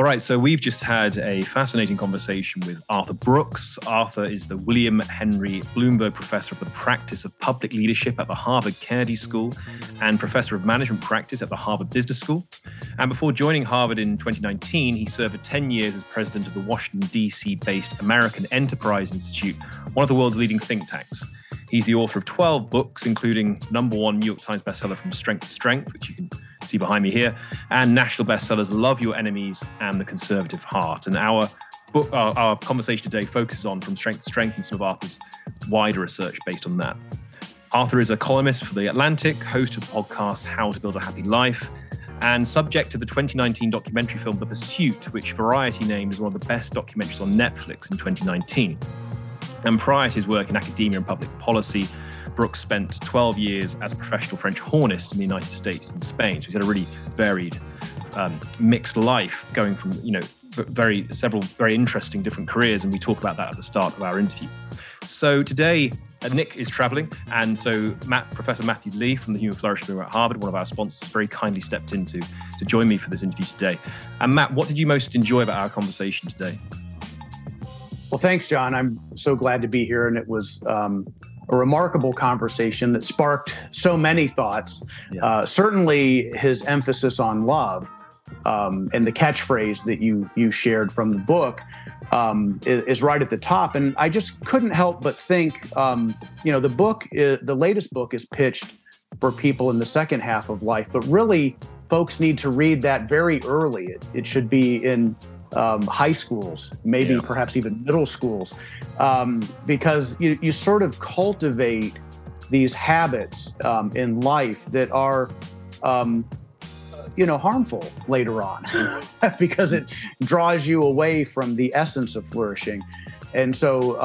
All right, so we've just had a fascinating conversation with Arthur Brooks. Arthur is the William Henry Bloomberg Professor of the Practice of Public Leadership at the Harvard Kennedy School and Professor of Management Practice at the Harvard Business School. And before joining Harvard in 2019, he served for 10 years as president of the Washington, D.C. based American Enterprise Institute, one of the world's leading think tanks. He's the author of 12 books, including #1 New York Times bestseller From Strength to Strength, which you can see behind me here, and national bestsellers Love Your Enemies and The Conservative Heart. And our conversation today focuses on From Strength to Strength and some of Arthur's wider research based on that. Arthur is a columnist for The Atlantic, host of the podcast How to Build a Happy Life, and subject to the 2019 documentary film The Pursuit, which Variety named as one of the best documentaries on Netflix in 2019. And prior to his work in academia and public policy, Brooks spent 12 years as a professional French hornist in the United States and Spain. So he's had a really varied, mixed life, going from, several very interesting different careers. And we talk about that at the start of our interview. So today, Nick is traveling. And so Professor Matthew Lee from the Human Flourishing Program at Harvard, one of our sponsors, very kindly stepped in to join me for this interview today. And Matt, what did you most enjoy about our conversation today? Well, thanks, John. I'm so glad to be here. And it was a remarkable conversation that sparked so many thoughts. Yeah. Certainly his emphasis on love and the catchphrase that you shared from the book is right at the top. And I just couldn't help but think, the latest book is pitched for people in the second half of life, but really folks need to read that very early. It should be in high schools, maybe perhaps even middle schools, because you sort of cultivate these habits in life that are, harmful later on because it draws you away from the essence of flourishing. And so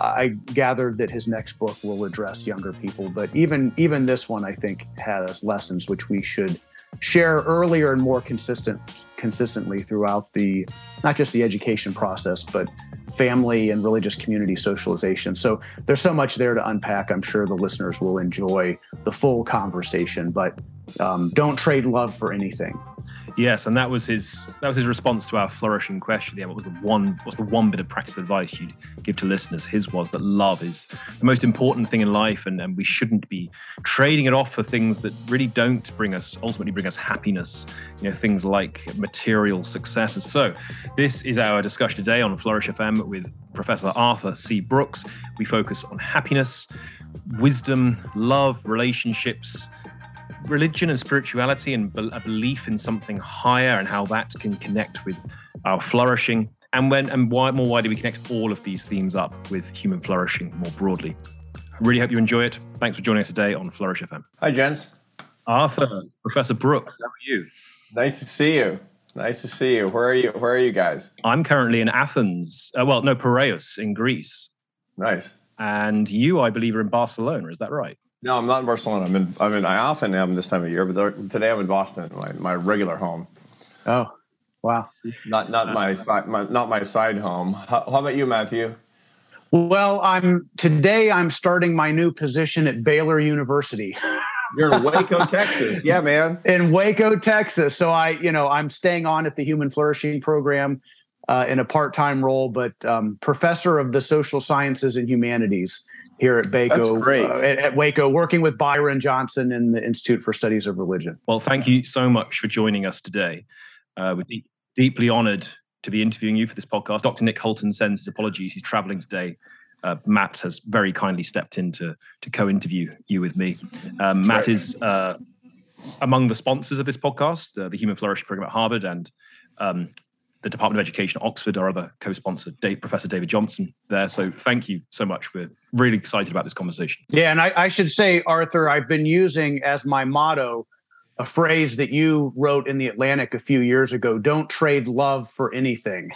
I gathered that his next book will address younger people, but even this one, I think, has lessons which we should share earlier and more consistently throughout the, not just the education process, but family and religious community socialization. So there's so much there to unpack. I'm sure the listeners will enjoy the full conversation, but don't trade love for anything. Yes, and that was his response to our flourishing question. Yeah, what's the one bit of practical advice you'd give to listeners? His was that love is the most important thing in life, and we shouldn't be trading it off for things that really don't ultimately bring us happiness. Things like material successes. So this is our discussion today on Flourish FM with Professor Arthur C. Brooks. We focus on happiness, wisdom, love, relationships, religion and spirituality, and a belief in something higher, and how that can connect with our flourishing, and why do we connect all of these themes up with human flourishing more broadly. I really hope you enjoy it. Thanks for joining us today on Flourish FM. Hi, gents. Arthur, Professor Brooks, how are you? Nice to see you. Nice to see you. Where are you guys? I'm currently in Athens. Piraeus in Greece. Nice. And you, I believe, are in Barcelona. Is that right? No, I'm not in Barcelona. I often am this time of year, but today I'm in Boston, my regular home. Oh, wow! Not my side home. How about you, Matthew? Well, I'm starting my new position at Baylor University. You're in Waco, Texas. Yeah, man. In Waco, Texas. So I'm staying on at the Human Flourishing Program in a part-time role, but professor of the social sciences and humanities here at Waco, working with Byron Johnson and the Institute for Studies of Religion. Well, thank you so much for joining us today. We're deeply honored to be interviewing you for this podcast. Dr. Nick Holton sends his apologies. He's traveling today. Matt has very kindly stepped in to co-interview you with me. Matt is among the sponsors of this podcast, the Human Flourishing Program at Harvard, and the Department of Education at Oxford, our other co-sponsor, Professor David Johnson, there. So thank you so much. We're really excited about this conversation. Yeah, and I should say, Arthur, I've been using as my motto a phrase that you wrote in The Atlantic a few years ago: don't trade love for anything.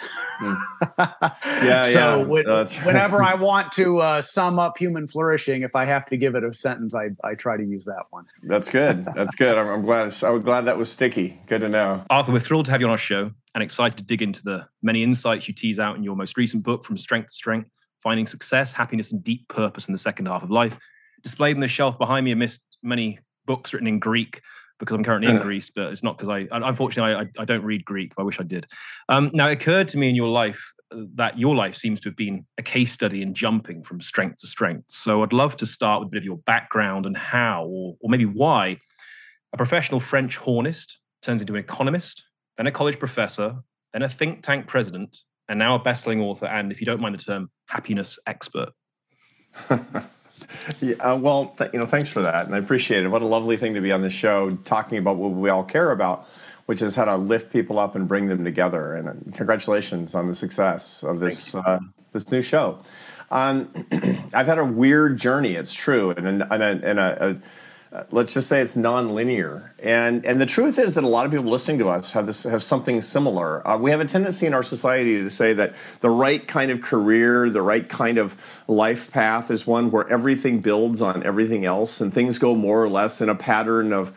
Whenever I want to sum up human flourishing, if I have to give it a sentence, I try to use that one. That's good. That's good. I'm glad that was sticky. Good to know. Arthur, we're thrilled to have you on our show and excited to dig into the many insights you tease out in your most recent book, From Strength to Strength, Finding Success, Happiness, and Deep Purpose in the Second Half of Life. Displayed on the shelf behind me amidst many books written in Greek, because I'm currently in Greece, but it's not because I don't read Greek. But I wish I did. Now, it occurred to me in your life that your life seems to have been a case study in jumping from strength to strength. So I'd love to start with a bit of your background and how, or maybe why, a professional French hornist turns into an economist, then a college professor, then a think tank president, and now a best-selling author, and, if you don't mind the term, happiness expert. Thanks for that, and I appreciate it. What a lovely thing to be on the show talking about what we all care about, which is how to lift people up and bring them together. And congratulations on the success of this new show. I've had a weird journey. It's true, and let's just say it's nonlinear. And the truth is that a lot of people listening to us have something similar. We have a tendency in our society to say that the right kind of career, the right kind of life path is one where everything builds on everything else and things go more or less in a pattern of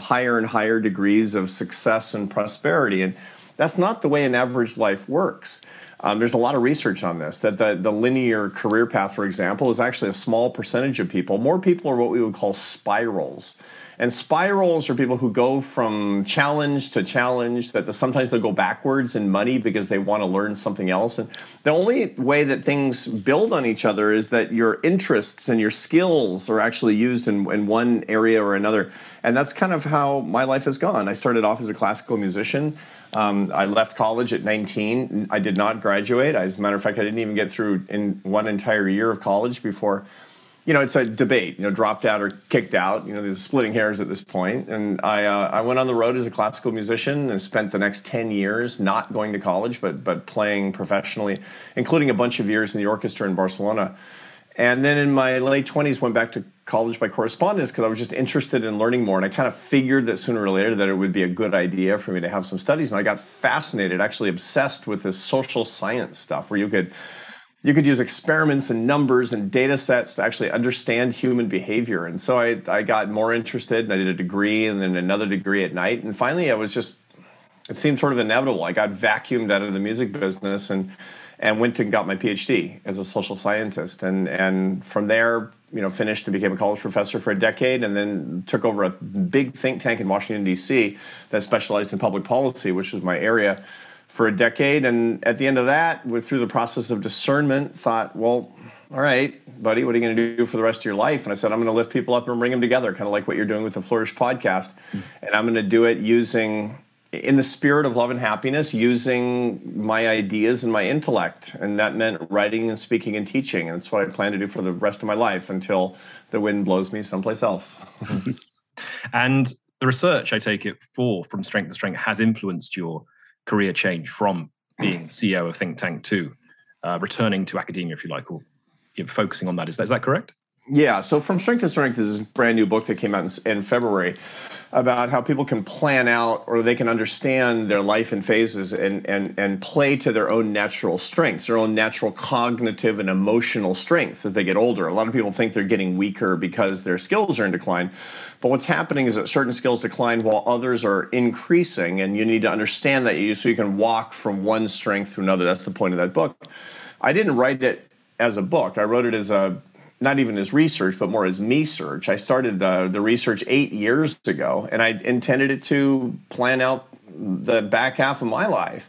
higher and higher degrees of success and prosperity. And that's not the way an average life works. There's a lot of research on this, that the linear career path, for example, is actually a small percentage of people. More people are what we would call spirals. And spirals are people who go from challenge to challenge, that sometimes they'll go backwards in money because they want to learn something else. And the only way that things build on each other is that your interests and your skills are actually used in one area or another. And that's kind of how my life has gone. I started off as a classical musician. I left college at 19. I did not graduate. As a matter of fact, I didn't even get through in one entire year of college before, it's a debate, dropped out or kicked out. There's splitting hairs at this point. And I went on the road as a classical musician and spent the next 10 years not going to college, but playing professionally, including a bunch of years in the orchestra in Barcelona. And then in my late 20s, went back to college by correspondence because I was just interested in learning more. And I kind of figured that sooner or later that it would be a good idea for me to have some studies. And I got fascinated, actually obsessed with this social science stuff where you could use experiments and numbers and data sets to actually understand human behavior. And so I got more interested, and I did a degree and then another degree at night. And finally, it seemed sort of inevitable. I got vacuumed out of the music business and went and got my PhD as a social scientist. And from there, finished and became a college professor for a decade, and then took over a big think tank in Washington, D.C. that specialized in public policy, which was my area, for a decade. And at the end of that, through the process of discernment, thought, well, all right, buddy, what are you going to do for the rest of your life? And I said, I'm going to lift people up and bring them together, kind of like what you're doing with the Flourish podcast. And I'm going to do it in the spirit of love and happiness, using my ideas and my intellect. And that meant writing and speaking and teaching. And it's what I plan to do for the rest of my life until the wind blows me someplace else. And the research, I take it, From Strength to Strength has influenced your career change from being CEO of Think Tank to returning to academia, if you like, or focusing on that. Is that correct? Yeah. So From Strength to Strength is this brand new book that came out in February about how people can plan out, or they can understand their life in phases and play to their own natural strengths, their own natural cognitive and emotional strengths as they get older. A lot of people think they're getting weaker because their skills are in decline. But what's happening is that certain skills decline while others are increasing, and you need to understand that so you can walk from one strength to another. That's the point of that book. I didn't write it as a book. I wrote it as not even as research, but more as me-search. I started the research 8 years ago, and I intended it to plan out the back half of my life.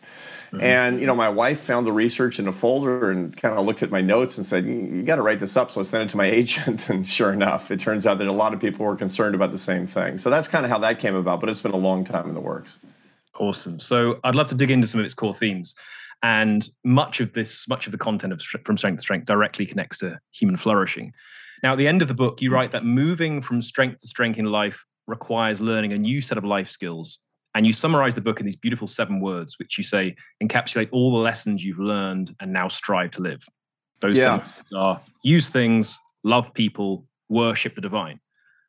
Mm-hmm. And, my wife found the research in a folder and kind of looked at my notes and said, you got to write this up. So I sent it to my agent, and sure enough, it turns out that a lot of people were concerned about the same thing. So that's kind of how that came about, but it's been a long time in the works. Awesome. So I'd love to dig into some of its core themes. And much of the content of From Strength to Strength directly connects to human flourishing. Now, at the end of the book, you write that moving from strength to strength in life requires learning a new set of life skills. And you summarize the book in these beautiful 7 words, which you say encapsulate all the lessons you've learned and now strive to live. Those 7 words are use things, love people, worship the divine.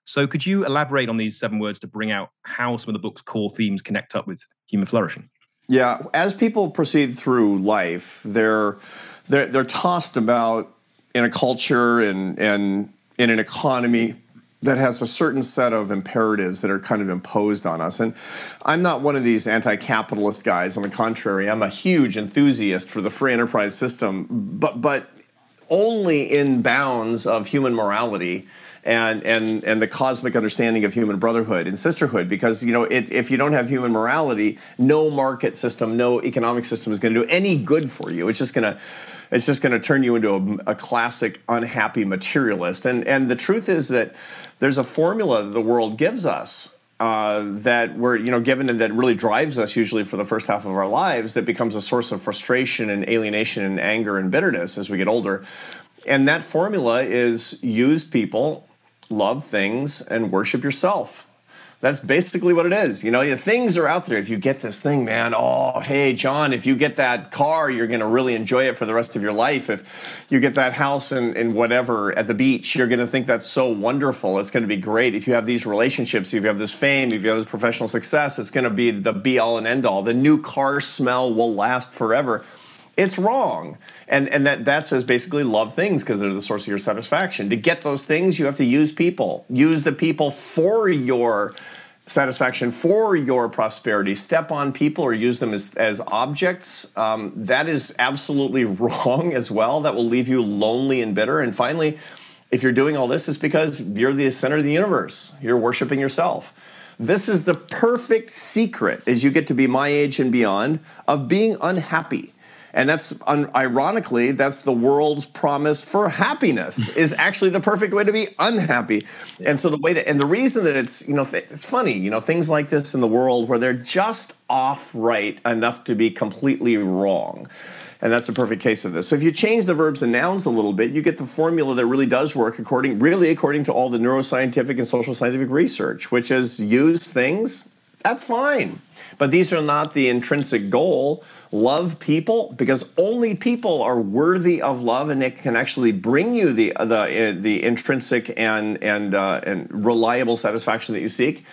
So could you elaborate on these 7 words to bring out how some of the book's core themes connect up with human flourishing? Yeah, as people proceed through life, they're tossed about in a culture and in an economy that has a certain set of imperatives that are kind of imposed on us. And I'm not one of these anti-capitalist guys. On the contrary, I'm a huge enthusiast for the free enterprise system, but only in bounds of human morality and the cosmic understanding of human brotherhood and sisterhood, because if you don't have human morality, no market system, no economic system is going to do any good for you. It's just going to turn you into a classic unhappy materialist. And the truth is that there's a formula the world gives us that we're given, and that really drives us usually for the first half of our lives, that becomes a source of frustration and alienation and anger and bitterness as we get older. And that formula is use people, love things, and worship yourself. That's basically what it is. Things are out there. If you get this thing, man, oh, hey, John, if you get that car, you're going to really enjoy it for the rest of your life. If you get that house and whatever at the beach, you're going to think that's so wonderful. It's going to be great. If you have these relationships, if you have this fame, if you have this professional success, it's going to be the be-all and end-all. The new car smell will last forever. It's wrong. And that says basically love things because they're the source of your satisfaction. To get those things, you have to use people. Use the people for your satisfaction, for your prosperity. Step on people or use them as objects. That is absolutely wrong as well. That will leave you lonely and bitter. And finally, if you're doing all this, it's because you're the center of the universe. You're worshiping yourself. This is the perfect secret, as you get to be my age and beyond, of being unhappy. And that's, ironically, that's the world's promise for happiness, is actually the perfect way to be unhappy. Yeah. And so the way to, and the reason that it's, it's funny, things like this in the world where they're just off right enough to be completely wrong. And that's a perfect case of this. So if you change the verbs and nouns a little bit, you get the formula that really does work according to all the neuroscientific and social scientific research, which is use things. That's fine. But these are not the intrinsic goal. Love people, because only people are worthy of love, and they can actually bring you the intrinsic and reliable satisfaction that you seek.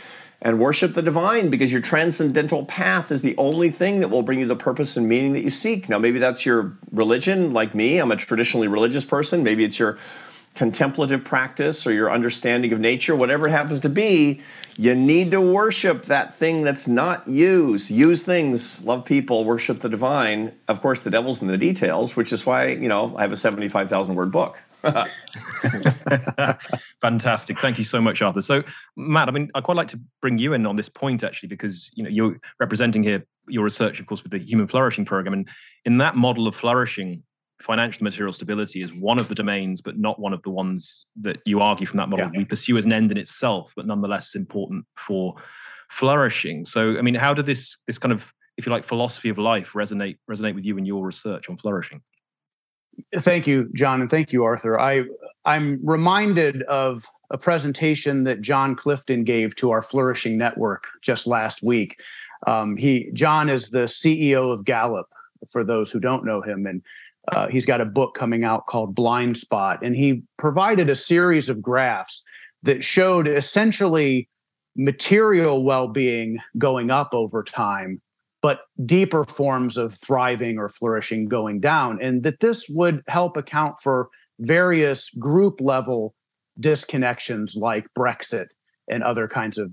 And worship the divine, because your transcendental path is the only thing that will bring you the purpose and meaning that you seek. Now, maybe that's your religion, like me. I'm a traditionally religious person. Maybe it's your contemplative practice or your understanding of nature, whatever it happens to be. You need to worship that thing that's not used. Use things, love people, worship the divine. Of course, the devil's in the details, which is why, I have a 75,000-word book. Fantastic. Thank you so much, Arthur. So, Matt, I'd quite like to bring you in on this point, actually, because, you're representing here your research, of course, with the Human Flourishing Program. And in that model of flourishing, financial material stability is one of the domains, but not one of the ones that you argue from that model. Yeah. We pursue as an end in itself, but nonetheless important for flourishing. So, how did this kind of, if you like, philosophy of life resonate with you in your research on flourishing? Thank you, John, and thank you, Arthur. I'm reminded of a presentation that John Clifton gave to our Flourishing Network just last week. John is the CEO of Gallup, for those who don't know him, and he's got a book coming out called Blind Spot, and he provided a series of graphs that showed essentially material well-being going up over time, but deeper forms of thriving or flourishing going down, and that this would help account for various group-level disconnections like Brexit and other kinds of,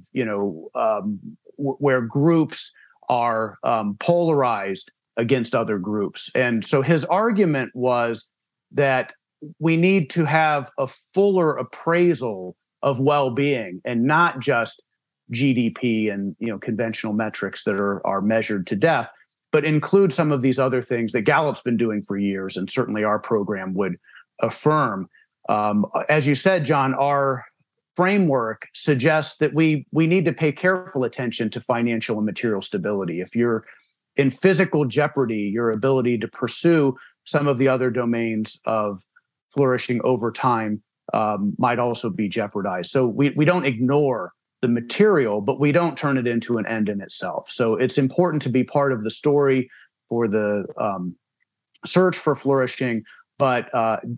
where groups are polarized against other groups. And so his argument was that we need to have a fuller appraisal of well-being and not just GDP and conventional metrics that are measured to death, but include some of these other things that Gallup's been doing for years, and certainly our program would affirm. As you said, John, our framework suggests that we need to pay careful attention to financial and material stability. If you're in physical jeopardy, your ability to pursue some of the other domains of flourishing over time might also be jeopardized. So we don't ignore the material, but we don't turn it into an end in itself. So it's important to be part of the story for the search for flourishing, but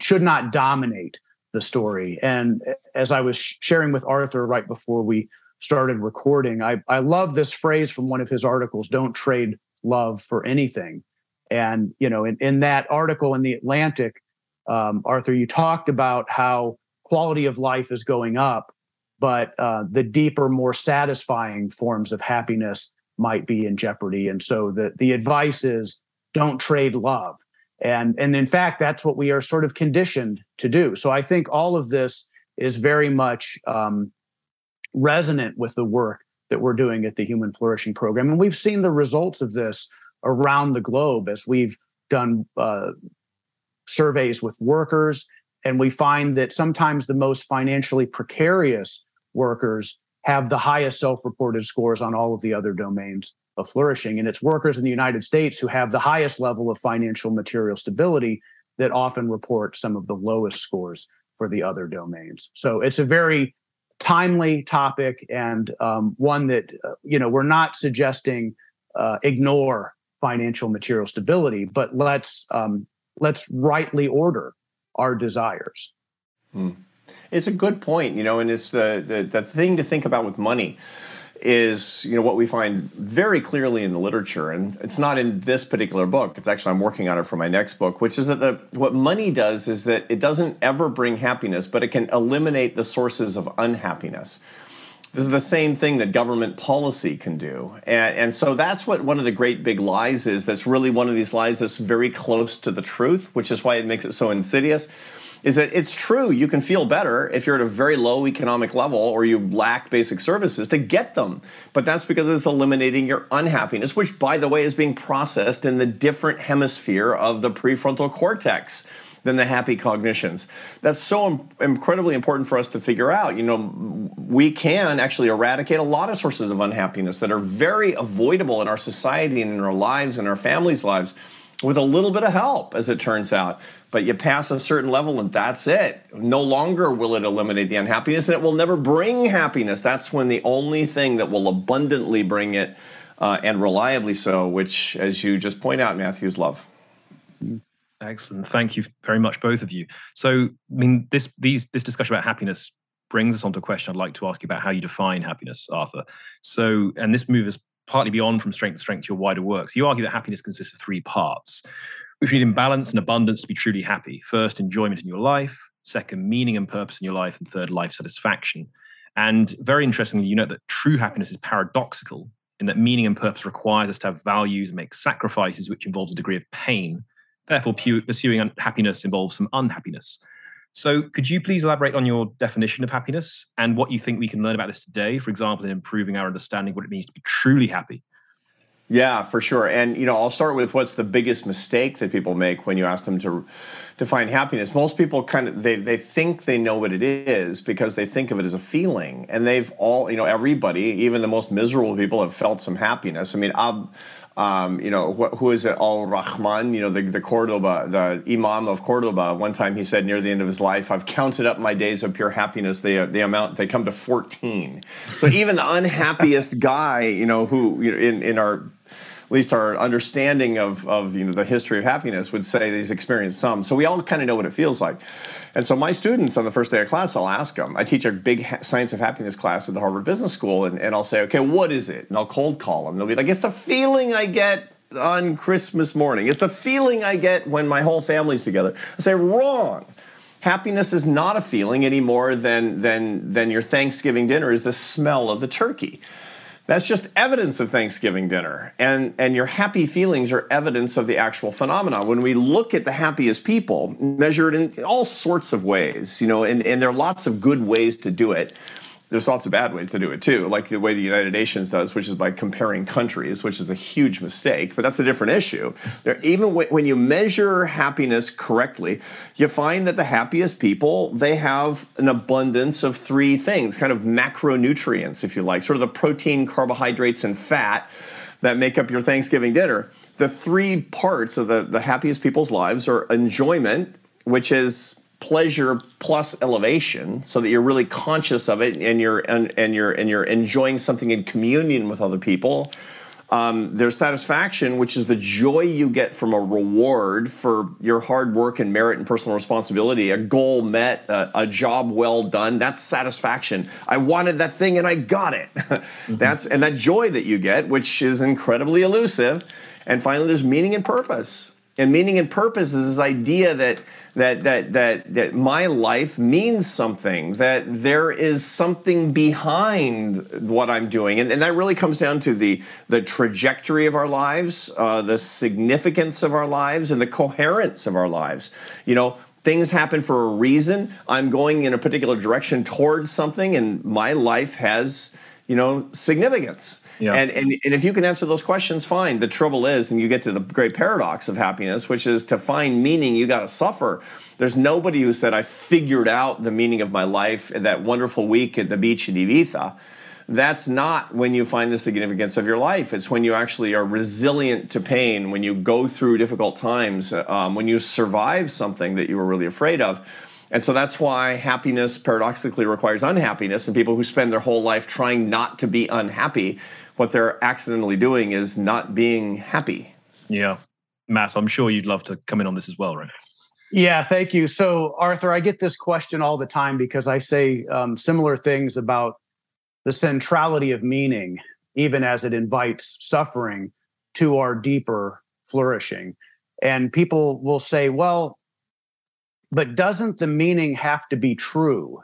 should not dominate the story. And as I was sharing with Arthur right before we started recording, I love this phrase from one of his articles, don't trade love for anything. And, in that article in The Atlantic, Arthur, you talked about how quality of life is going up, but the deeper, more satisfying forms of happiness might be in jeopardy. And so the advice is don't trade love. And in fact, that's what we are sort of conditioned to do. So I think all of this is very much resonant with the work that we're doing at the Human Flourishing Program. And we've seen the results of this around the globe as we've done surveys with workers. And we find that sometimes the most financially precarious workers have the highest self-reported scores on all of the other domains of flourishing. And it's workers in the United States who have the highest level of financial material stability that often report some of the lowest scores for the other domains. So it's a very timely topic, and one that, we're not suggesting ignore financial material stability, but let's rightly order our desires. Mm. It's a good point, and it's the thing to think about with money is, what we find very clearly in the literature, and it's not in this particular book, it's actually, I'm working on it for my next book, which is that what money does is that it doesn't ever bring happiness, but it can eliminate the sources of unhappiness. This is the same thing that government policy can do. And so that's what one of the great big lies is, that's really one of these lies that's very close to the truth, which is why it makes it so insidious, is that it's true you can feel better if you're at a very low economic level or you lack basic services to get them. But that's because it's eliminating your unhappiness, which, by the way, is being processed in the different hemisphere of the prefrontal cortex than the happy cognitions. That's so incredibly important for us to figure out. We can actually eradicate a lot of sources of unhappiness that are very avoidable in our society and in our lives and our families' lives with a little bit of help, as it turns out. But you pass a certain level and that's it. No longer will it eliminate the unhappiness, and it will never bring happiness. That's when the only thing that will abundantly bring it, and reliably so, which, as you just point out, Matthew, is love. Excellent. Thank you very much, both of you. So, this discussion about happiness brings us onto a question I'd like to ask you about how you define happiness, Arthur. So, and this moves us partly beyond From Strength to Strength to your wider work. So you argue that happiness consists of three parts, which we need in balance and abundance to be truly happy. First, enjoyment in your life. Second, meaning and purpose in your life. And third, life satisfaction. And very interestingly, you note that true happiness is paradoxical in that meaning and purpose requires us to have values and make sacrifices, which involves a degree of pain. Therefore, pursuing happiness involves some unhappiness. So could you please elaborate on your definition of happiness and what you think we can learn about this today, for example, in improving our understanding of what it means to be truly happy? Yeah, for sure. And, I'll start with what's the biggest mistake that people make when you ask them to define happiness. Most people they think they know what it is because they think of it as a feeling. And they've all, everybody, even the most miserable people, have felt some happiness. I mean, who is it? Al-Rahman, the Cordoba, the Imam of Cordoba. One time he said near the end of his life, I've counted up my days of pure happiness. They come to 14. So even the unhappiest guy, who in our, at least our understanding of the history of happiness, would say that he's experienced some. So we all kind of know what it feels like. And so my students, on the first day of class, I'll ask them. I teach a big science of happiness class at the Harvard Business School, and I'll say, okay, what is it? And I'll cold call them. They'll be like, it's the feeling I get on Christmas morning. It's the feeling I get when my whole family's together. I say, wrong. Happiness is not a feeling any more than your Thanksgiving dinner is the smell of the turkey. That's just evidence of Thanksgiving dinner. And your happy feelings are evidence of the actual phenomenon. When we look at the happiest people, measure it in all sorts of ways, and there are lots of good ways to do it. There's lots of bad ways to do it too, like the way the United Nations does, which is by comparing countries, which is a huge mistake, but that's a different issue. Even when you measure happiness correctly, you find that the happiest people, they have an abundance of three things, kind of macronutrients, if you like, sort of the protein, carbohydrates, and fat that make up your Thanksgiving dinner. The three parts of the happiest people's lives are enjoyment, which is pleasure plus elevation, so that you're really conscious of it and you're enjoying something in communion with other people. There's satisfaction, which is the joy you get from a reward for your hard work and merit and personal responsibility, a goal met, a job well done. That's satisfaction. I wanted that thing and I got it. Mm-hmm. And that joy that you get, which is incredibly elusive. And finally, there's meaning and purpose. And meaning and purpose is this idea that my life means something, that there is something behind what I'm doing. And that really comes down to the trajectory of our lives, the significance of our lives, and the coherence of our lives. Things happen for a reason. I'm going in a particular direction towards something, and my life has, significance. Yeah. And if you can answer those questions, fine. The trouble is, and you get to the great paradox of happiness, which is to find meaning, you got to suffer. There's nobody who said, I figured out the meaning of my life in that wonderful week at the beach in Ibiza. That's not when you find the significance of your life. It's when you actually are resilient to pain, when you go through difficult times, when you survive something that you were really afraid of. And so that's why happiness paradoxically requires unhappiness, and people who spend their whole life trying not to be unhappy, what they're accidentally doing is not being happy. Yeah. Matt, I'm sure you'd love to come in on this as well, right? Yeah, thank you. So, Arthur, I get this question all the time because I say similar things about the centrality of meaning, even as it invites suffering to our deeper flourishing. And people will say, well, but doesn't the meaning have to be true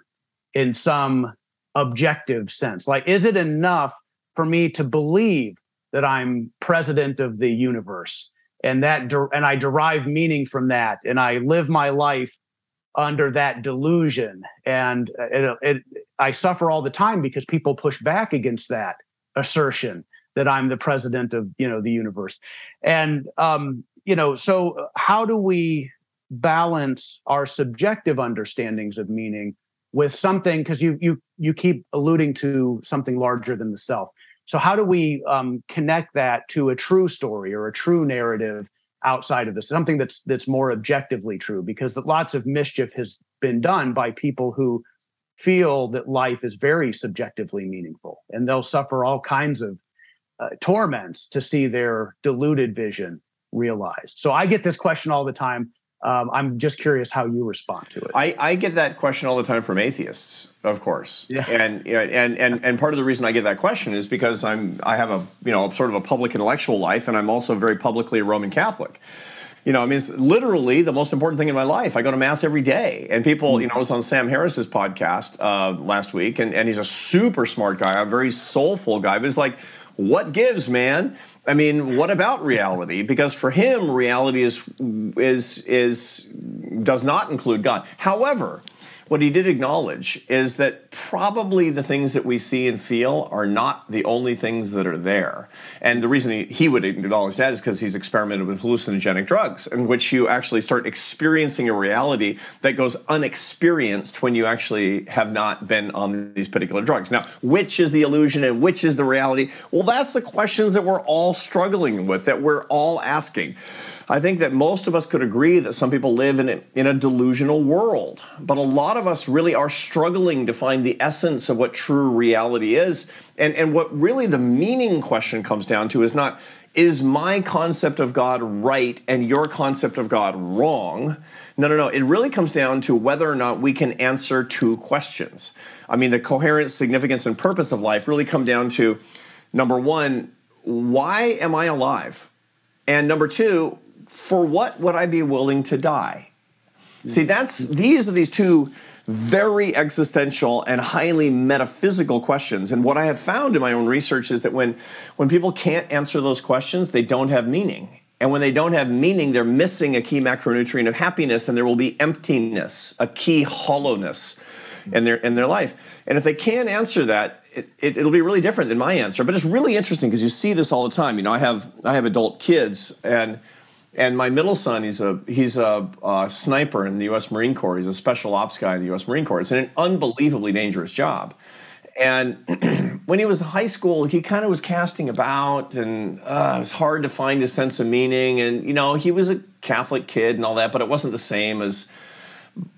in some objective sense? Like, is it enough for me to believe that I'm president of the universe and that and I derive meaning from that and I live my life under that delusion, and I suffer all the time because people push back against that assertion that I'm the president of the universe. And so how do we balance our subjective understandings of meaning with something, because you keep alluding to something larger than the self? So how do we connect that to a true story or a true narrative outside of this, something that's more objectively true? Because lots of mischief has been done by people who feel that life is very subjectively meaningful, and they'll suffer all kinds of torments to see their deluded vision realized. So I get this question all the time. I'm just curious how you respond to it. I get that question all the time from atheists, of course. Yeah. And part of the reason I get that question is because I have a sort of a public intellectual life, and I'm also very publicly a Roman Catholic. It's literally the most important thing in my life. I go to mass every day, and people, I was on Sam Harris's podcast last week, and he's a super smart guy, a very soulful guy, but it's like, what gives, man? I mean, what about reality? Because for him, reality does not include God. However, what he did acknowledge is that probably the things that we see and feel are not the only things that are there. And the reason he would acknowledge that is because he's experimented with hallucinogenic drugs, in which you actually start experiencing a reality that goes unexperienced when you actually have not been on these particular drugs. Now, which is the illusion and which is the reality? Well, that's the questions that we're all struggling with, that we're all asking. I think that most of us could agree that some people live in a delusional world, but a lot of us really are struggling to find the essence of what true reality is. And what really the meaning question comes down to is not, is my concept of God right and your concept of God wrong? No. It really comes down to whether or not we can answer two questions. I mean, the coherence, significance, and purpose of life really come down to, number one, why am I alive? And number two, for what would I be willing to die? See, these are two very existential and highly metaphysical questions. And what I have found in my own research is that when people can't answer those questions, they don't have meaning. And when they don't have meaning, they're missing a key macronutrient of happiness, and there will be emptiness, a key hollowness in their life. And if they can answer that, it'll be really different than my answer. But it's really interesting because you see this all the time. I have adult kids, and my middle son, he's a sniper in the US Marine Corps. He's a special ops guy in the US Marine Corps. It's an unbelievably dangerous job. And when he was in high school, he kind of was casting about, and it was hard to find his sense of meaning. And, he was a Catholic kid and all that, but it wasn't the same as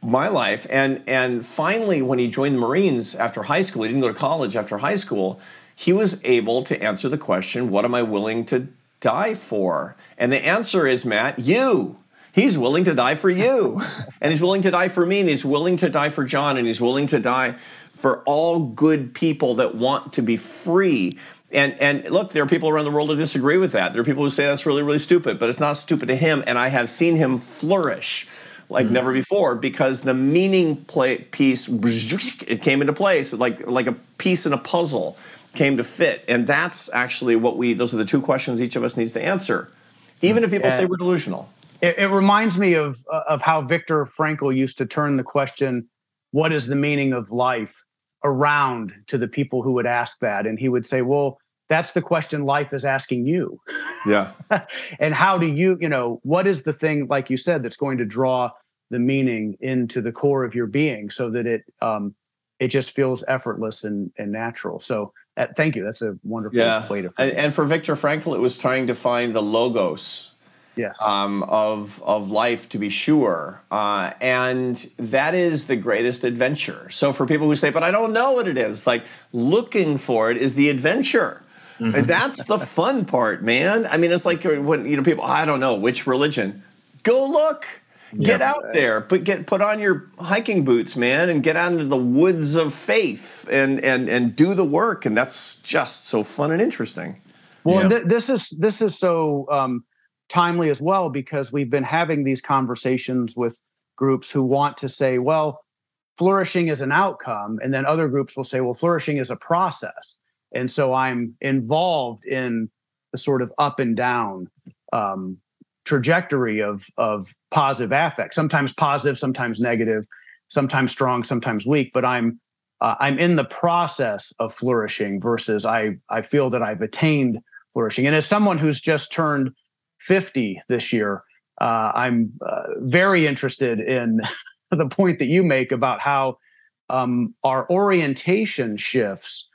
my life. And finally, when he joined the Marines after high school, he didn't go to college after high school, he was able to answer the question, what am I willing to die for? And the answer is, Matt, you. He's willing to die for you. And he's willing to die for me, and he's willing to die for John, and he's willing to die for all good people that want to be free. And look, there are people around the world who disagree with that. There are people who say that's really, really stupid, but it's not stupid to him. And I have seen him flourish like never before, because the meaning piece, it came into place, like a piece in a puzzle came to fit. And that's actually those are the two questions each of us needs to answer, even if people say we're delusional. It reminds me of how Viktor Frankl used to turn the question, what is the meaning of life, around to the people who would ask that. And he would say, well, that's the question life is asking you. Yeah. And how do you, what is the thing, like you said, that's going to draw the meaning into the core of your being so that it just feels effortless and natural. So thank you. That's a wonderful way to put it. And for Viktor Frankl, it was trying to find the logos. Yes. Of life, to be sure. And that is the greatest adventure. So for people who say, but I don't know what it is, like looking for it is the adventure. Mm-hmm. And that's the fun part, man. I mean, it's like when, people, I don't know which religion, go look, get out there, but put on your hiking boots, man, and get out into the woods of faith and do the work. And that's just so fun and interesting. Well, and this is so, timely as well, because we've been having these conversations with groups who want to say, well, flourishing is an outcome. And then other groups will say, well, flourishing is a process. And so I'm involved in the sort of up and down trajectory of positive affect, sometimes positive, sometimes negative, sometimes strong, sometimes weak. But I'm in the process of flourishing versus I feel that I've attained flourishing. And as someone who's just turned 50 this year, I'm very interested in the point that you make about how our orientation shifts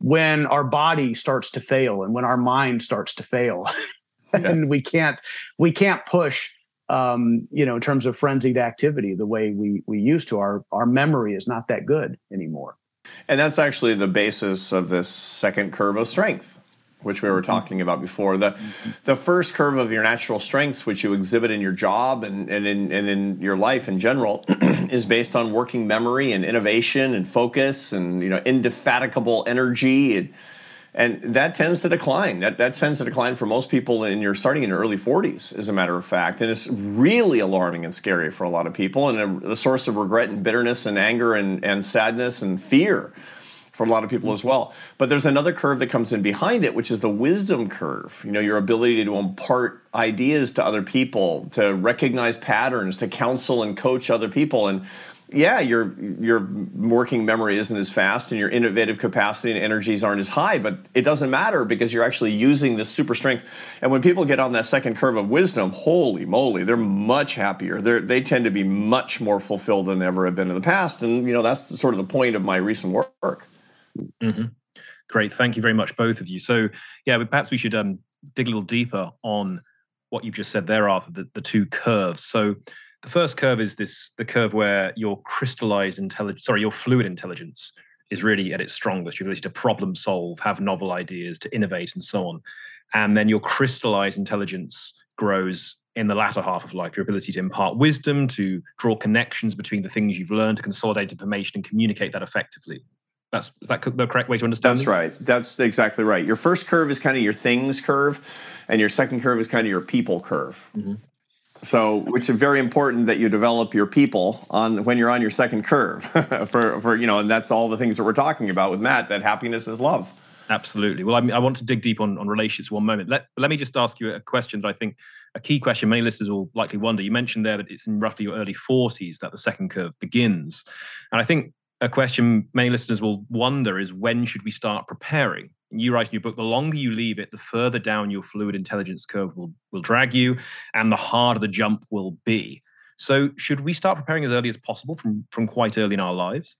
when our body starts to fail and when our mind starts to fail, and we can't push, in terms of frenzied activity the way we used to. Our memory is not that good anymore, and that's actually the basis of this second curve of strength, which we were talking about before. The first curve of your natural strengths, which you exhibit in your job and in your life in general, is based on working memory and innovation and focus and indefatigable energy, and that tends to decline. That tends to decline for most people starting in your early 40s, as a matter of fact, and it's really alarming and scary for a lot of people, and a source of regret and bitterness and anger and sadness and fear for a lot of people as well. But there's another curve that comes in behind it, which is the wisdom curve. Your ability to impart ideas to other people, to recognize patterns, to counsel and coach other people. And your working memory isn't as fast and your innovative capacity and energies aren't as high, but it doesn't matter because you're actually using this super strength. And when people get on that second curve of wisdom, holy moly, they're much happier. They tend to be much more fulfilled than they ever have been in the past. And that's sort of the point of my recent work. Mm-hmm. Great. Thank you very much, both of you. So, but perhaps we should dig a little deeper on what you've just said there, Arthur, the two curves. So the first curve is the curve where your crystallized intelligence, your fluid intelligence is really at its strongest, your ability to problem solve, have novel ideas, to innovate and so on. And then your crystallized intelligence grows in the latter half of life, your ability to impart wisdom, to draw connections between the things you've learned, to consolidate information and communicate that effectively. Is that the correct way to understand it? That's right. That's exactly right. Your first curve is kind of your things curve, and your second curve is kind of your people curve. Mm-hmm. So, which is very important that you develop your people when you're on your second curve. And that's all the things that we're talking about with Matt, that happiness is love. Absolutely. Well, I want to dig deep on relationships one moment. Let me just ask you a question that I think, a key question many listeners will likely wonder. You mentioned there that it's in roughly your early 40s that the second curve begins. And I think a question many listeners will wonder is, when should we start preparing? And you write in your book, the longer you leave it, the further down your fluid intelligence curve will drag you, and the harder the jump will be. So should we start preparing as early as possible from quite early in our lives?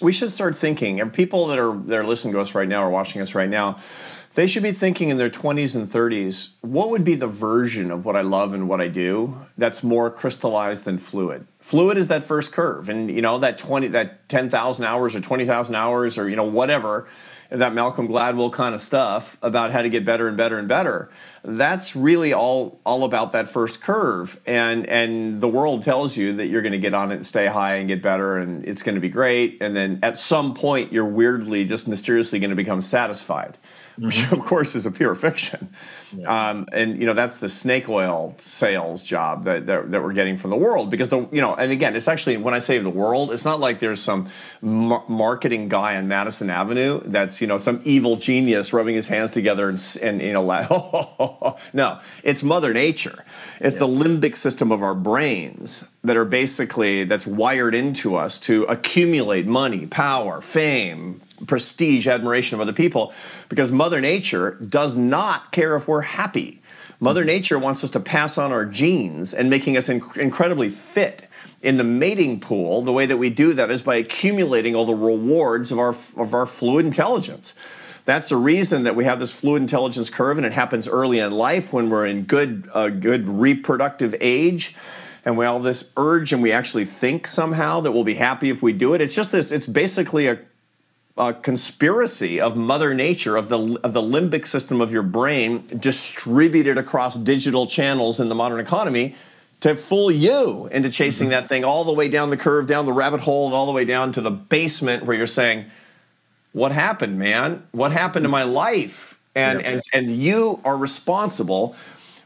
We should start thinking, and people that are listening to us right now or watching us right now, they should be thinking in their 20s and 30s, what would be the version of what I love and what I do that's more crystallized than fluid? Fluid is that first curve, and that 10,000 hours or 20,000 hours or whatever, that Malcolm Gladwell kind of stuff about how to get better and better and better. That's really all about that first curve, and the world tells you that you're going to get on it and stay high and get better and it's going to be great, and then at some point you're weirdly just mysteriously going to become satisfied. Mm-hmm. Which of course is a pure fiction. Yeah. That's the snake oil sales job that we're getting from the world, because and again, it's actually, when I say the world, it's not like there's some marketing guy on Madison Avenue that's some evil genius rubbing his hands together and No, it's Mother Nature. It's the limbic system of our brains that are basically, that's wired into us to accumulate money, power, fame, prestige, admiration of other people, because Mother Nature does not care if we're happy. Mother Nature wants us to pass on our genes and making us incredibly fit. In the mating pool, the way that we do that is by accumulating all the rewards of our fluid intelligence. That's the reason that we have this fluid intelligence curve, and it happens early in life when we're in good reproductive age, and we have this urge, and we actually think somehow that we'll be happy if we do it. It's just this. It's basically a conspiracy of Mother Nature, of the limbic system of your brain, distributed across digital channels in the modern economy, to fool you into chasing that thing all the way down the curve, down the rabbit hole, and all the way down to the basement where you're saying, what happened, man? What happened to my life? And you are responsible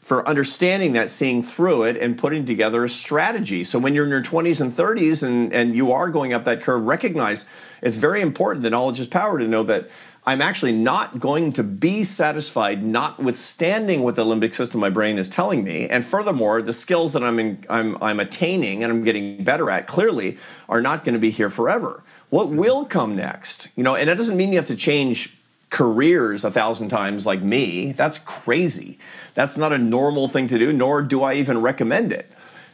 for understanding that, seeing through it, and putting together a strategy. So when you're in your 20s and 30s and you are going up that curve, recognize it's very important, that knowledge is power, to know that I'm actually not going to be satisfied, notwithstanding what the limbic system of my brain is telling me. And furthermore, the skills that I'm attaining and I'm getting better at clearly are not going to be here forever. What will come next? You know, and that doesn't mean you have to change careers 1,000 times like me. That's crazy. That's not a normal thing to do, nor do I even recommend it.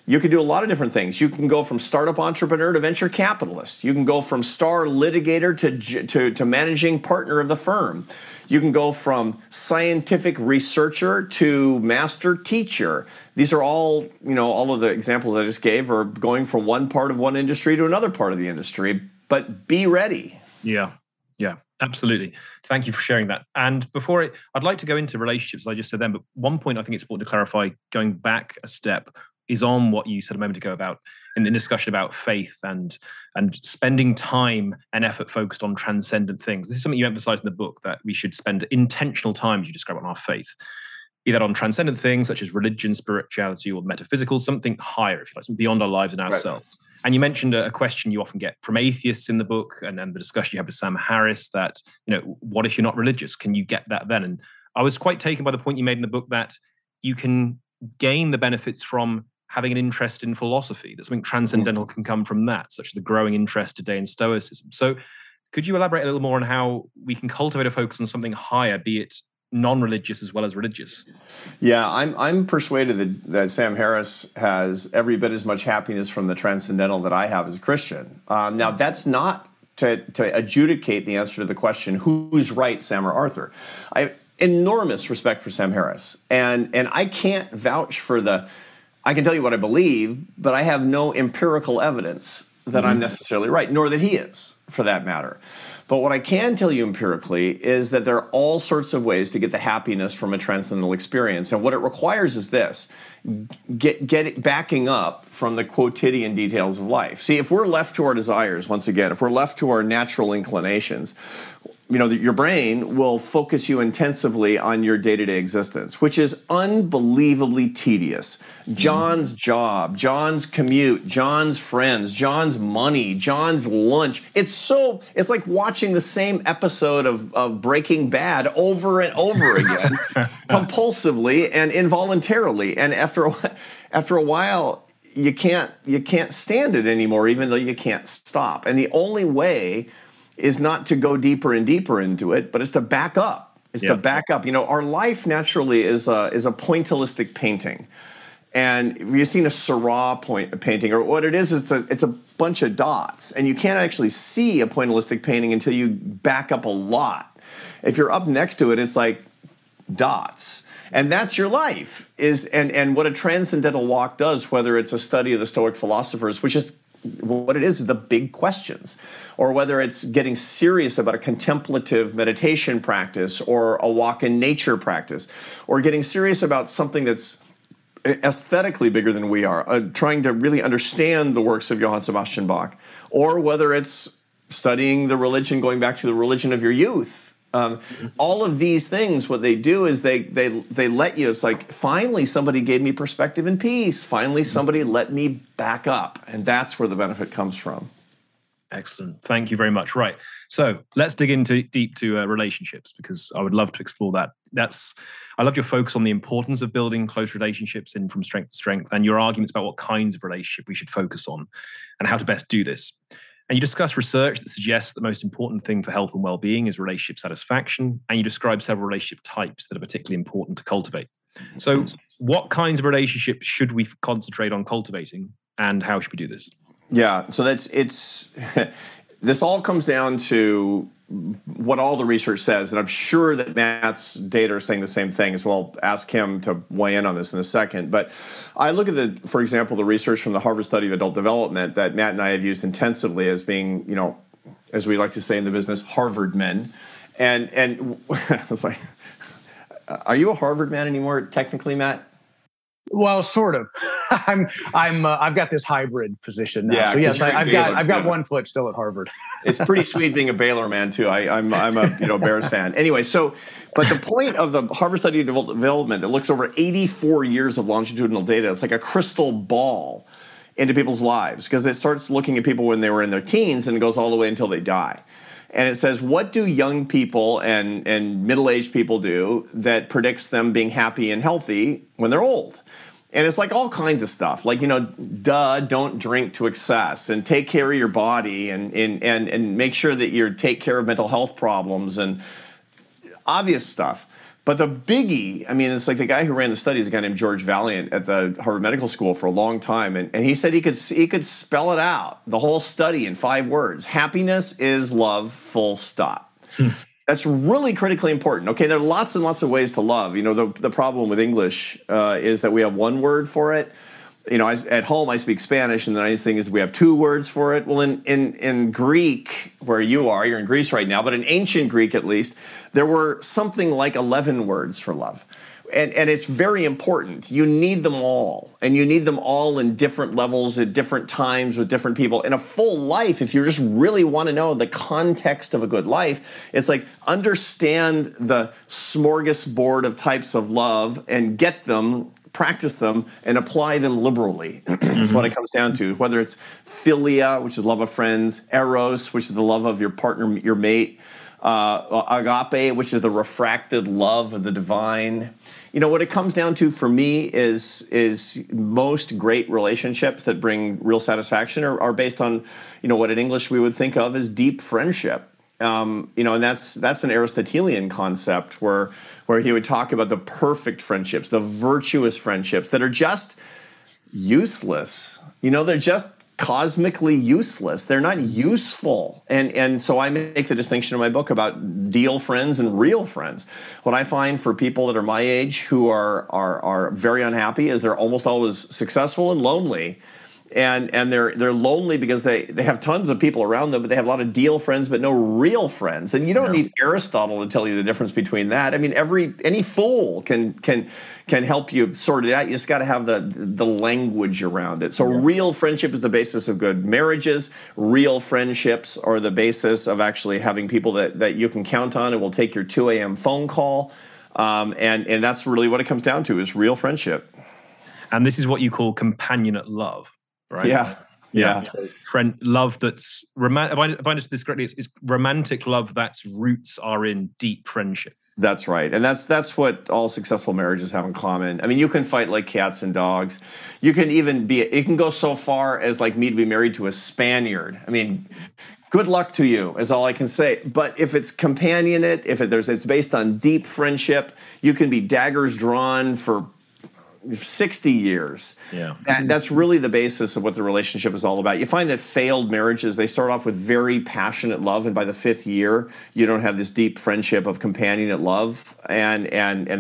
You can do a lot of different things. You can go from startup entrepreneur to venture capitalist. You can go from star litigator to managing partner of the firm. You can go from scientific researcher to master teacher. These are all, you know, all of the examples I just gave are going from one part of one industry to another part of the industry, but be ready. Yeah. Yeah. Absolutely. Thank you for sharing that. And I'd like to go into relationships, as I just said then, but one point I think it's important to clarify, going back a step, is on what you said a moment ago about in the discussion about faith and spending time and effort focused on transcendent things. This is something you emphasize in the book, that we should spend intentional time, as you describe, on our faith, either on transcendent things such as religion, spirituality, or metaphysical, something higher, if you like, something beyond our lives and ourselves. Right. And you mentioned a question you often get from atheists in the book, and then the discussion you have with Sam Harris that, you know, what if you're not religious? Can you get that then? And I was quite taken by the point you made in the book that you can gain the benefits from having an interest in philosophy, that something transcendental can come from that, such as the growing interest today in Stoicism. So could you elaborate a little more on how we can cultivate a focus on something higher, be it non-religious as well as religious? Yeah, I'm persuaded that Sam Harris has every bit as much happiness from the transcendental that I have as a Christian. Now, that's not to adjudicate the answer to the question, who's right, Sam or Arthur? I have enormous respect for Sam Harris. And I can't vouch for I can tell you what I believe, but I have no empirical evidence that I'm necessarily right, nor that he is, for that matter. But what I can tell you empirically is that there are all sorts of ways to get the happiness from a transcendental experience. And what it requires is this, get backing up from the quotidian details of life. See, if we're left to our desires, once again, if we're left to our natural inclinations, you know, your brain will focus you intensively on your day-to-day existence, which is unbelievably tedious. John's job, John's commute, John's friends, John's money, John's lunch. It's like watching the same episode of Breaking Bad over and over again, compulsively and involuntarily. And after a while, you can't stand it anymore, even though you can't stop. And the only way is not to go deeper and deeper into it, but it's to back up. To back up. You know, our life naturally is a pointillistic painting. And you've seen a Seurat painting, or what it is, it's a bunch of dots. And you can't actually see a pointillistic painting until you back up a lot. If you're up next to it, it's like dots. And that's your life. And what a transcendental walk does, whether it's a study of the Stoic philosophers, which is what it is, the big questions, or whether it's getting serious about a contemplative meditation practice or a walk in nature practice, or getting serious about something that's aesthetically bigger than we are, trying to really understand the works of Johann Sebastian Bach, or whether it's studying the religion, going back to the religion of your youth. All of these things, what they do is they let you, it's like, finally somebody gave me perspective and peace. Finally somebody let me back up. And that's where the benefit comes from. Excellent. Thank you very much. Right. So let's dig into deep to relationships, because I would love to explore that. I loved your focus on the importance of building close relationships in From Strength to Strength, and your arguments about what kinds of relationship we should focus on and how to best do this. And you discuss research that suggests the most important thing for health and well-being is relationship satisfaction. And you describe several relationship types that are particularly important to cultivate. So what kinds of relationships should we concentrate on cultivating, and how should we do this? Yeah, so this all comes down to what all the research says, and I'm sure that Matt's data are saying the same thing as well. Ask him to weigh in on this in a second. But I look at for example, the research from the Harvard study of adult development that Matt and I have used intensively as being, you know, as we like to say in the business, Harvard men. And it's like, are you a Harvard man anymore, technically, Matt? Well, sort of. I've got this hybrid position now. Yeah, so yes, I've got one foot still at Harvard. It's pretty sweet being a Baylor man too. I'm a Bears fan. Anyway, so but the point of the Harvard study of development, it looks over 84 years of longitudinal data. It's like a crystal ball into people's lives, because it starts looking at people when they were in their teens and it goes all the way until they die. And it says, what do young people and middle-aged people do that predicts them being happy and healthy when they're old? And it's like all kinds of stuff. Like, don't drink to excess, and take care of your body, and make sure that you take care of mental health problems, and obvious stuff. But the biggie, it's like the guy who ran the study is a guy named George Valiant at the Harvard Medical School for a long time. And he said he could spell it out, the whole study, in 5 words. Happiness is love, full stop. That's really critically important. Okay, there are lots and lots of ways to love. The problem with English is that we have one word for it. At home I speak Spanish, and the nice thing is we have 2 words for it. Well, in Greek, where you are, you're in Greece right now, but in ancient Greek at least, there were something like 11 words for love. And it's very important. You need them all. And you need them all in different levels, at different times, with different people. In a full life, if you just really want to know the context of a good life, it's like understand the smorgasbord of types of love and get them, practice them, and apply them liberally. That's what it comes down to. Whether it's philia, which is love of friends, eros, which is the love of your partner, your mate, agape, which is the refracted love of the divine. What it comes down to for me is most great relationships that bring real satisfaction are based on, what in English we would think of as deep friendship. And that's an Aristotelian concept where he would talk about the perfect friendships, the virtuous friendships that are just useless. They're just cosmically useless. They're not useful. And so I make the distinction in my book about deal friends and real friends. What I find for people that are my age who are very unhappy is they're almost always successful and lonely. And they're lonely because they have tons of people around them, but they have a lot of deal friends, but no real friends. And you don't need Aristotle to tell you the difference between that. Any fool can help you sort it out. You just got to have the language around it. So real friendship is the basis of good marriages. Real friendships are the basis of actually having people that you can count on and will take your 2 a.m. phone call. And that's really what it comes down to, is real friendship. And this is what you call companionate love. Right? Yeah. So friend love that's romantic. If I understood this correctly, it's romantic love that's roots are in deep friendship. That's right, and that's what all successful marriages have in common. You can fight like cats and dogs. You can even be. It can go so far as like me to be married to a Spaniard. Good luck to you is all I can say. But if it's companionate, it's based on deep friendship, you can be daggers drawn for 60 years. Yeah. That's really the basis of what the relationship is all about. You find that failed marriages, they start off with very passionate love, and by the 5th year, you don't have this deep friendship of companionate love, and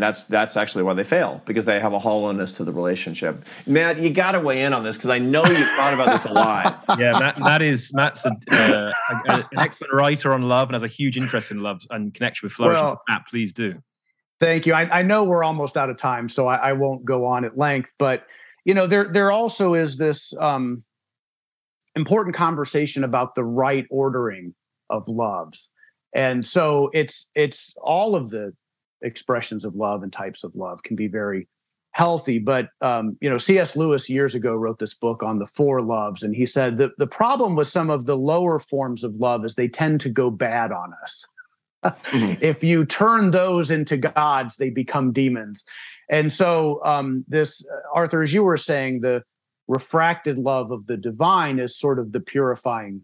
that's actually why they fail, because they have a hollowness to the relationship. Matt, you got to weigh in on this, because I know you've thought about this a lot. Yeah, Matt's an excellent writer on love and has a huge interest in love and connection with Flourish. Well, Matt, please do. Thank you. I know we're almost out of time, so I won't go on at length. But, there also is this important conversation about the right ordering of loves. And so it's all of the expressions of love and types of love can be very healthy. But, C.S. Lewis years ago wrote this book on the four loves. And he said that the problem with some of the lower forms of love is they tend to go bad on us. If you turn those into gods, they become demons. And so this, Arthur, as you were saying, the refracted love of the divine is sort of the purifying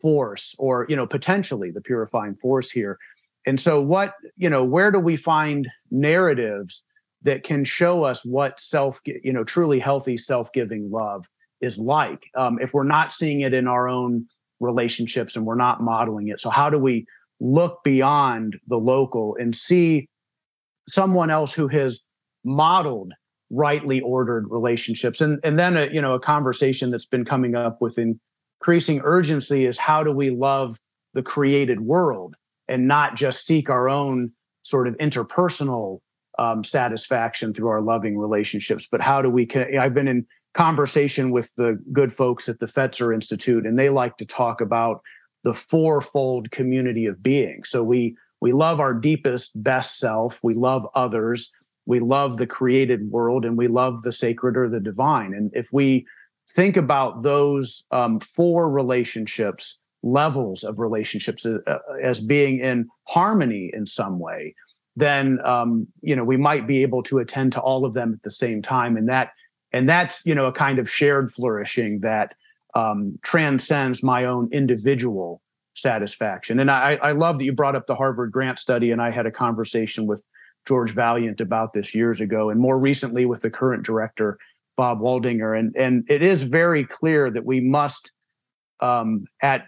force, or, potentially the purifying force here. And so where do we find narratives that can show us what truly healthy self-giving love is like, if we're not seeing it in our own relationships and we're not modeling it? So how do we look beyond the local and see someone else who has modeled rightly ordered relationships? And then, a conversation that's been coming up with increasing urgency is, how do we love the created world and not just seek our own sort of interpersonal satisfaction through our loving relationships? But how do we? I've been in conversation with the good folks at the Fetzer Institute, and they like to talk about the fourfold community of being. So we love our deepest, best self. We love others. We love the created world, and we love the sacred or the divine. And if we think about those four relationships, levels of relationships as being in harmony in some way, then we might be able to attend to all of them at the same time. And that's a kind of shared flourishing that transcends my own individual satisfaction. And I love that you brought up the Harvard grant study. And I had a conversation with George Valiant about this years ago, and more recently with the current director, Bob Waldinger. And it is very clear that we must, at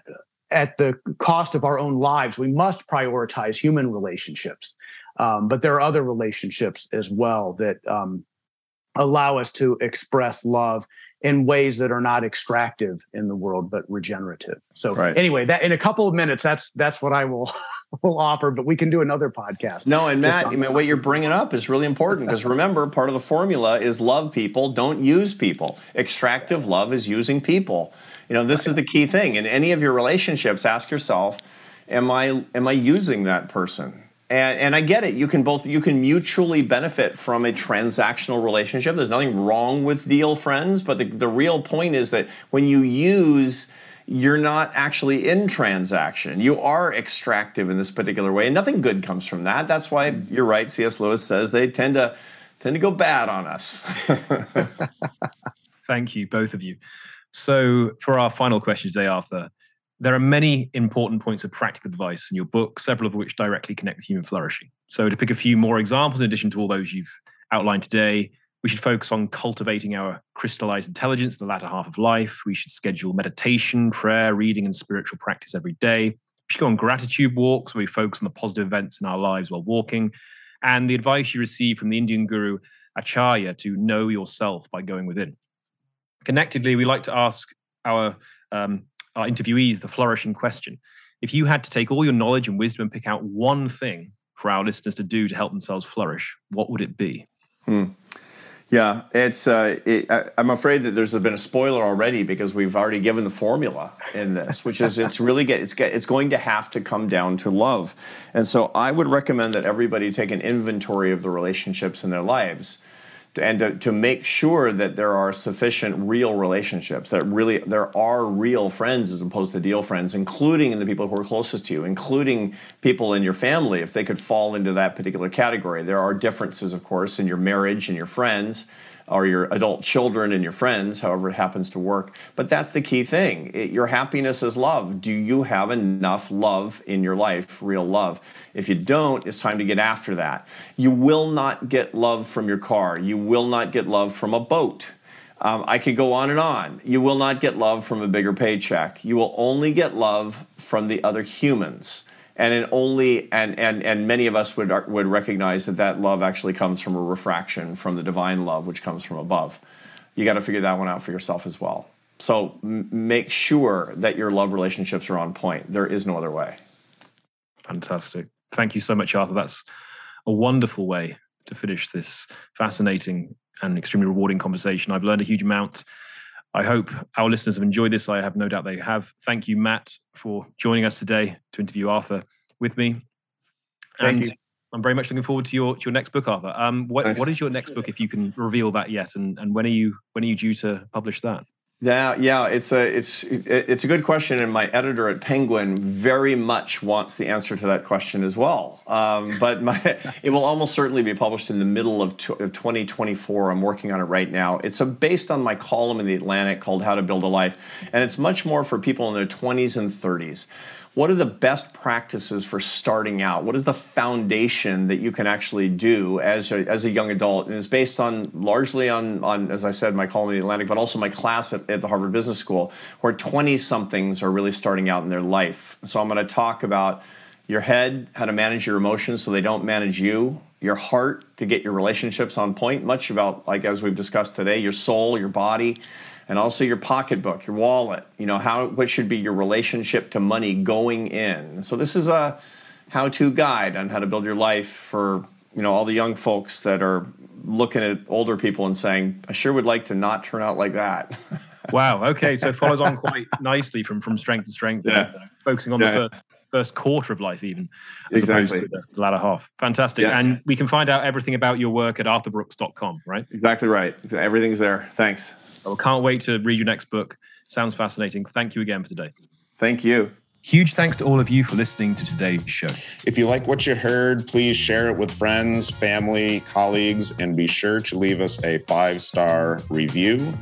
the cost of our own lives, we must prioritize human relationships. But there are other relationships as well that allow us to express love in ways that are not extractive in the world, but regenerative. So Anyway, that in a couple of minutes, that's what I will offer, but we can do another podcast. No, and Matt, what you're bringing up is really important, because remember, part of the formula is love people, don't use people. Extractive love is using people. This is the key thing. In any of your relationships, ask yourself, am I using that person? And I get it. You can mutually benefit from a transactional relationship. There's nothing wrong with deal friends, but the real point is that when you use, you're not actually in transaction. You are extractive in this particular way, and nothing good comes from that. That's why you're right. C.S. Lewis says they tend to go bad on us. Thank you, both of you. So for our final question today, Arthur, there are many important points of practical advice in your book, several of which directly connect to human flourishing. So to pick a few more examples, in addition to all those you've outlined today, we should focus on cultivating our crystallized intelligence in the latter half of life. We should schedule meditation, prayer, reading, and spiritual practice every day. We should go on gratitude walks where we focus on the positive events in our lives while walking. And the advice you received from the Indian guru Acharya to know yourself by going within. Connectedly, we like to ask our interviewees the flourishing question. If you had to take all your knowledge and wisdom and pick out one thing for our listeners to do to help themselves flourish, what would it be? Yeah, it's. I'm afraid that there's been a spoiler already, because we've already given the formula in this, which is it's going to have to come down to love. And so I would recommend that everybody take an inventory of the relationships in their lives, and to make sure that there are sufficient real relationships, that really there are real friends as opposed to deal friends, including in the people who are closest to you, including people in your family, if they could fall into that particular category. There are differences, of course, in your marriage and your friends, or your adult children and your friends, however it happens to work. But that's the key thing. Your happiness is love. Do you have enough love in your life, real love? If you don't, it's time to get after that. You will not get love from your car. You will not get love from a boat. I could go on and on. You will not get love from a bigger paycheck. You will only get love from the other humans. And many of us would recognize that love actually comes from a refraction from the divine love, which comes from above. You got to figure that one out for yourself as well. So make sure that your love relationships are on point. There is no other way. Fantastic. Thank you so much, Arthur. That's a wonderful way to finish this fascinating and extremely rewarding conversation. I've learned a huge amount. I hope our listeners have enjoyed this. I have no doubt they have. Thank you, Matt, for joining us today to interview Arthur with me. Thank you. I'm very much looking forward to your next book, Arthur. What is your next book, if you can reveal that yet, and when are you due to publish that? Yeah, it's a good question, and my editor at Penguin very much wants the answer to that question as well. It will almost certainly be published in the middle of 2024. I'm working on it right now. It's based on my column in The Atlantic called How to Build a Life, and it's much more for people in their 20s and 30s. What are the best practices for starting out? What is the foundation that you can actually do as a young adult? And it's based largely on, as I said, my column in The Atlantic, but also my class at the Harvard Business School, where 20-somethings are really starting out in their life. So I'm going to talk about your head, how to manage your emotions so they don't manage you, your heart to get your relationships on point, much about, like as we've discussed today, your soul, your body, and also your pocketbook, your wallet, what should be your relationship to money going in. So this is a how-to guide on how to build your life for, all the young folks that are looking at older people and saying, I sure would like to not turn out like that. Wow. Okay. So it follows on quite nicely from strength to strength, focusing on the first quarter of life, even as opposed to the latter half. Fantastic. Yeah. And we can find out everything about your work at arthurbrooks.com, right? Exactly right. Everything's there. Thanks. I can't wait to read your next book. Sounds fascinating. Thank you again for today. Thank you. Huge thanks to all of you for listening to today's show. If you like what you heard, please share it with friends, family, colleagues, and be sure to leave us a 5-star review.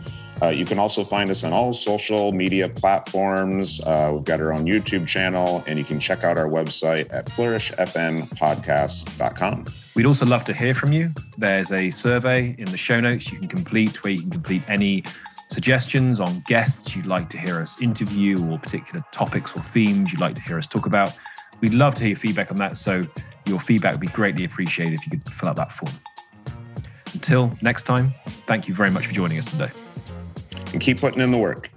You can also find us on all social media platforms. We've got our own YouTube channel, and you can check out our website at flourishfmpodcast.com. We'd also love to hear from you. There's a survey in the show notes you can complete, where you can complete any suggestions on guests you'd like to hear us interview or particular topics or themes you'd like to hear us talk about. We'd love to hear your feedback on that, so your feedback would be greatly appreciated if you could fill out that form. Until next time, thank you very much for joining us today. And keep putting in the work.